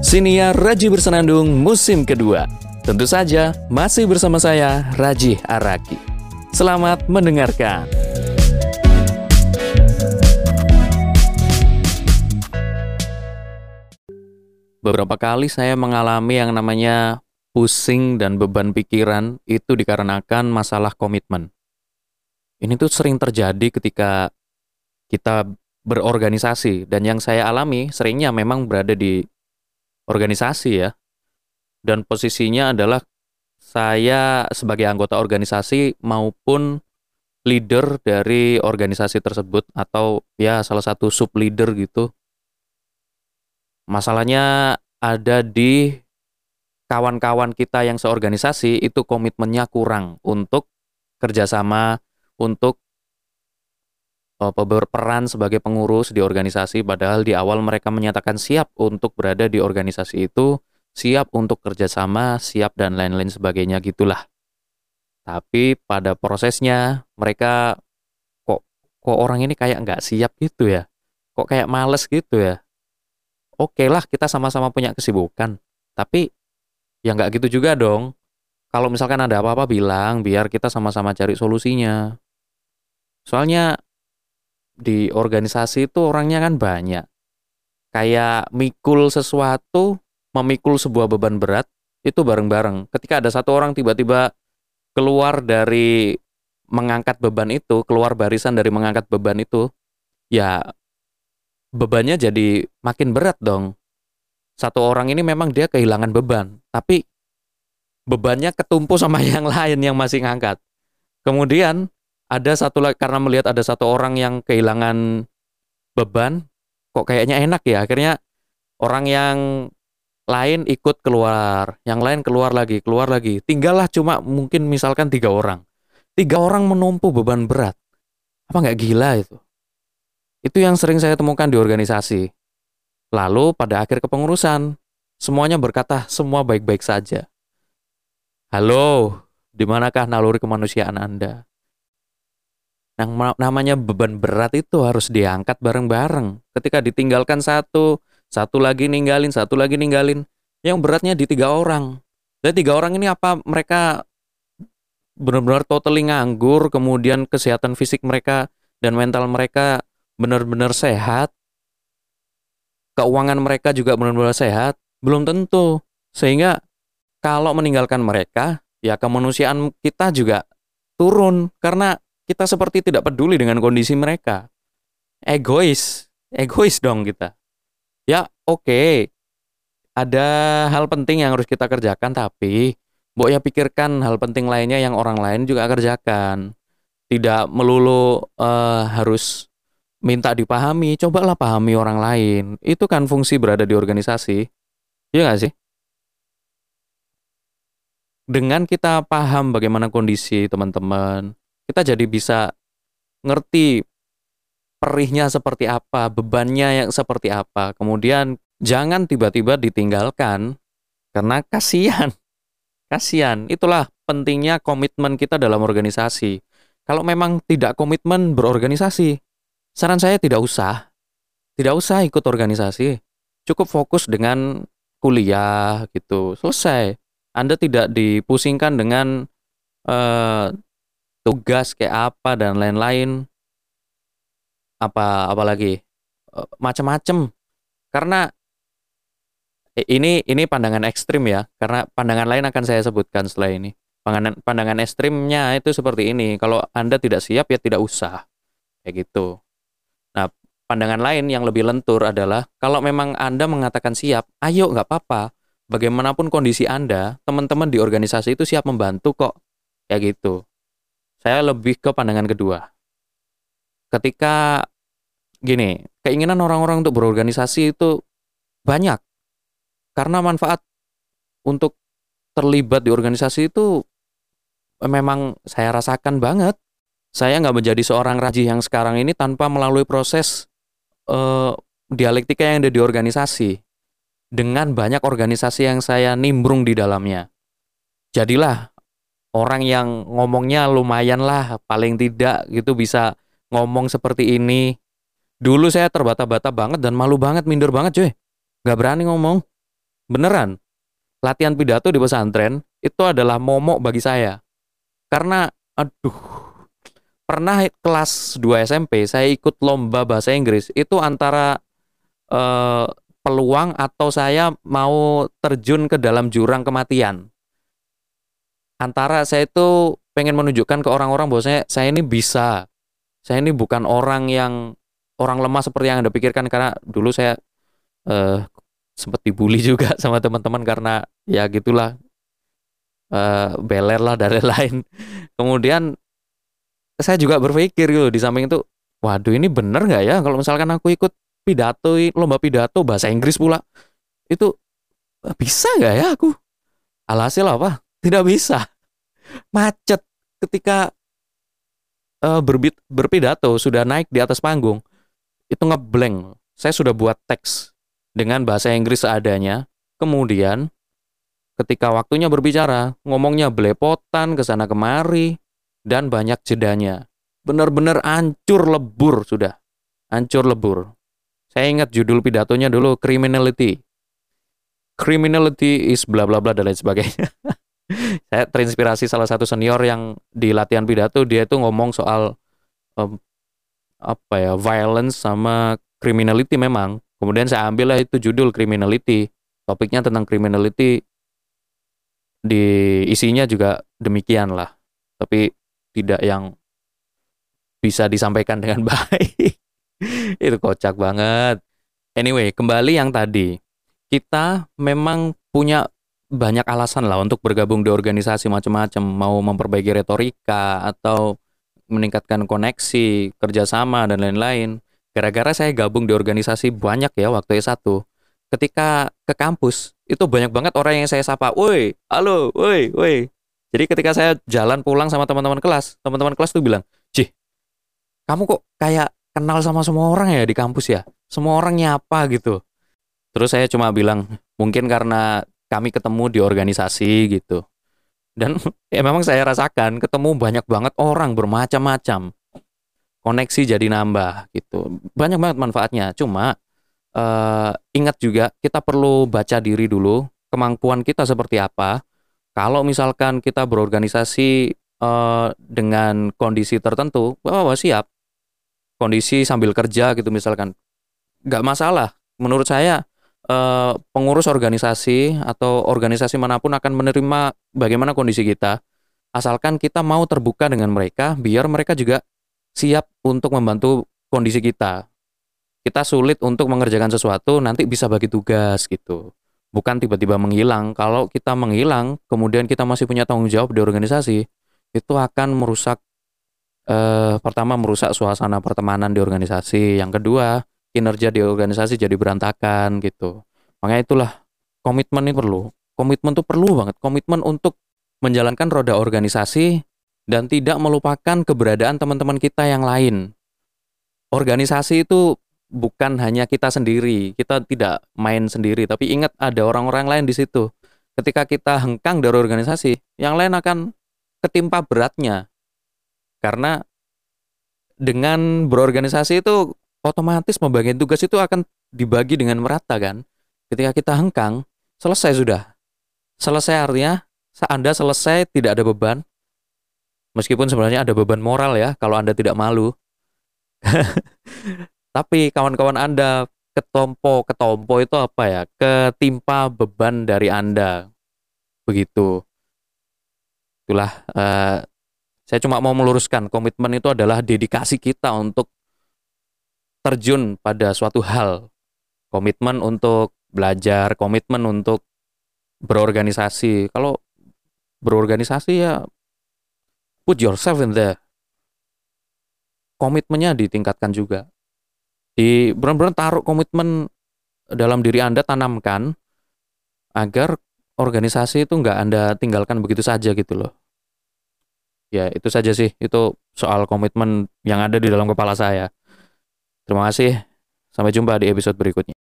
Siniya Raji Bersenandung musim kedua. Tentu saja masih bersama saya, Raji Araki. Selamat mendengarkan. Beberapa kali saya mengalami yang namanya pusing dan beban pikiran itu dikarenakan masalah komitmen. Ini tuh sering terjadi ketika kita berorganisasi, dan yang saya alami seringnya memang berada di organisasi ya. Dan posisinya adalah saya sebagai anggota organisasi maupun leader dari organisasi tersebut, atau ya salah satu sub leader gitu. Masalahnya ada di kawan-kawan kita yang seorganisasi itu komitmennya kurang untuk kerjasama, untuk berperan sebagai pengurus di organisasi, padahal di awal mereka menyatakan siap untuk berada di organisasi itu, siap untuk kerjasama, siap dan lain-lain sebagainya gitulah. Tapi pada prosesnya mereka kok orang ini kayak nggak siap gitu ya, kok kayak males gitu ya. Oke lah, kita sama-sama punya kesibukan, tapi ya nggak gitu juga dong. Kalau misalkan ada apa-apa bilang, biar kita sama-sama cari solusinya. Soalnya di organisasi itu orangnya kan banyak. Kayak mikul sesuatu, memikul sebuah beban berat, itu bareng-bareng. Ketika ada satu orang tiba-tiba keluar dari mengangkat beban itu, keluar barisan dari mengangkat beban itu, ya bebannya jadi makin berat dong. Satu orang ini memang dia kehilangan beban, tapi bebannya ketumpu sama yang lain yang masih ngangkat. Kemudian ada satu lagi, karena melihat ada satu orang yang kehilangan beban, kok kayaknya enak ya. Akhirnya orang yang lain ikut keluar, yang lain keluar lagi. Tinggallah cuma mungkin misalkan 3 orang. 3 orang menumpuk beban berat. Apa nggak gila itu? Itu yang sering saya temukan di organisasi. Lalu pada akhir kepengurusan, semuanya berkata semua baik-baik saja. Halo, dimanakah naluri kemanusiaan Anda? Yang namanya beban berat itu harus diangkat bareng-bareng. Ketika ditinggalkan satu lagi ninggalin, satu lagi ninggalin. Yang beratnya di 3 orang. Dan 3 orang ini apa? Mereka benar-benar totally nganggur, kemudian kesehatan fisik mereka dan mental mereka benar-benar sehat. Keuangan mereka juga benar-benar sehat, belum tentu. Sehingga kalau meninggalkan mereka, ya kemanusiaan kita juga turun. Karena kita seperti tidak peduli dengan kondisi mereka. Egois dong kita. Ya oke, ada hal penting yang harus kita kerjakan, tapi mbok ya pikirkan hal penting lainnya yang orang lain juga kerjakan. Tidak melulu harus minta dipahami, cobalah pahami orang lain. Itu kan fungsi berada di organisasi. Iya nggak sih? Dengan kita paham bagaimana kondisi teman-teman, kita jadi bisa ngerti perihnya seperti apa, bebannya yang seperti apa. Kemudian jangan tiba-tiba ditinggalkan, karena kasihan. Kasihan, itulah pentingnya komitmen kita dalam organisasi. Kalau memang tidak komitmen berorganisasi, saran saya tidak usah ikut organisasi, cukup fokus dengan kuliah gitu, selesai. Anda tidak dipusingkan dengan tugas kayak apa dan lain-lain, apalagi macam-macam. Karena ini pandangan ekstrim ya, karena pandangan lain akan saya sebutkan setelah ini. Pandangan ekstrimnya itu seperti ini, kalau Anda tidak siap ya tidak usah, kayak gitu. Nah, pandangan lain yang lebih lentur adalah kalau memang Anda mengatakan siap, ayo nggak apa-apa. Bagaimanapun kondisi Anda, teman-teman di organisasi itu siap membantu kok. Ya gitu. Saya lebih ke pandangan kedua. Ketika gini, keinginan orang-orang untuk berorganisasi itu banyak. Karena manfaat untuk terlibat di organisasi itu memang saya rasakan banget. Saya nggak menjadi seorang Raji yang sekarang ini tanpa melalui proses dialektika yang ada di organisasi. Dengan banyak organisasi yang saya nimbrung di dalamnya. Jadilah orang yang ngomongnya lumayan lah, paling tidak gitu bisa ngomong seperti ini. Dulu saya terbata-bata banget dan malu banget, minder banget cuy. Nggak berani ngomong. beneran, latihan pidato di pesantren itu adalah momok bagi saya. Karena, aduh, pernah kelas 2 SMP saya ikut lomba bahasa Inggris. Itu antara peluang atau saya mau terjun ke dalam jurang kematian. Antara saya itu pengen menunjukkan ke orang-orang bahwa saya ini bisa. Saya ini bukan orang lemah seperti yang Anda pikirkan. Karena dulu saya sempat dibully juga sama teman-teman karena ya gitulah, beler lah dan lain-lain. Kemudian saya juga berpikir gitu di samping itu, waduh ini bener nggak ya kalau misalkan aku ikut pidato, lomba pidato bahasa Inggris pula, itu bisa nggak ya aku? Alhasil apa? Tidak bisa, macet ketika berpidato sudah naik di atas panggung itu ngeblank. Saya sudah buat teks dengan bahasa Inggris seadanya. Kemudian ketika waktunya berbicara, ngomongnya belepotan kesana kemari dan banyak jedanya. Bener-bener hancur lebur sudah. Hancur lebur. Saya ingat judul pidatonya dulu Criminality. Criminality is bla bla bla dan lain sebagainya. Saya terinspirasi salah satu senior yang di latihan pidato, dia itu ngomong soal violence sama criminality memang. Kemudian saya ambillah itu judul Criminality. Topiknya tentang criminality. Di isinya juga demikian lah. Tapi tidak yang bisa disampaikan dengan baik. Itu kocak banget. Anyway, kembali yang tadi. Kita memang punya banyak alasan lah untuk bergabung di organisasi macam-macam. Mau memperbaiki retorika atau meningkatkan koneksi, kerjasama, dan lain-lain. Gara-gara saya gabung di organisasi banyak ya waktu S1. Ketika ke kampus, itu banyak banget orang yang saya sapa, woi, halo, woi, woi. Jadi ketika saya jalan pulang sama teman-teman kelas tuh bilang, Cih, kamu kok kayak kenal sama semua orang ya di kampus ya? Semua orang nyapa gitu. Terus saya cuma bilang, mungkin karena kami ketemu di organisasi gitu. Dan ya memang saya rasakan ketemu banyak banget orang bermacam-macam. Koneksi jadi nambah gitu, banyak banget manfaatnya. Cuma ingat juga kita perlu baca diri dulu, kemampuan kita seperti apa. Kalau misalkan kita berorganisasi dengan kondisi tertentu, wah siap, kondisi sambil kerja gitu misalkan, nggak masalah. Menurut saya pengurus organisasi atau organisasi manapun akan menerima bagaimana kondisi kita, asalkan kita mau terbuka dengan mereka, biar mereka juga siap untuk membantu kondisi kita. Kita sulit untuk mengerjakan sesuatu, nanti bisa bagi tugas gitu. Bukan tiba-tiba menghilang. Kalau kita menghilang, kemudian kita masih punya tanggung jawab di organisasi, itu akan merusak, pertama merusak suasana pertemanan di organisasi. Yang kedua, kinerja di organisasi jadi berantakan gitu. Makanya itulah, komitmen ini perlu. Komitmen itu perlu banget. Komitmen untuk menjalankan roda organisasi dan tidak melupakan keberadaan teman-teman kita yang lain. Organisasi itu bukan hanya kita sendiri, kita tidak main sendiri, tapi ingat ada orang-orang lain di situ. Ketika kita hengkang dari organisasi, yang lain akan ketimpa beratnya. Karena dengan berorganisasi itu otomatis pembagian tugas itu akan dibagi dengan merata kan. Ketika kita hengkang, selesai sudah. Selesai artinya, Anda selesai, tidak ada beban. Meskipun sebenarnya ada beban moral ya, kalau Anda tidak malu. Tapi kawan-kawan Anda ketompo itu apa ya? Ketimpa beban dari Anda. Begitu. Itulah, saya cuma mau meluruskan, komitmen itu adalah dedikasi kita untuk terjun pada suatu hal. Komitmen untuk belajar, komitmen untuk berorganisasi. Kalau berorganisasi ya, put yourself in there. Komitmennya ditingkatkan juga. Benar-benar taruh komitmen dalam diri Anda, tanamkan agar organisasi itu nggak Anda tinggalkan begitu saja gitu loh. Ya itu saja sih, itu soal komitmen yang ada di dalam kepala saya. Terima kasih, sampai jumpa di episode berikutnya.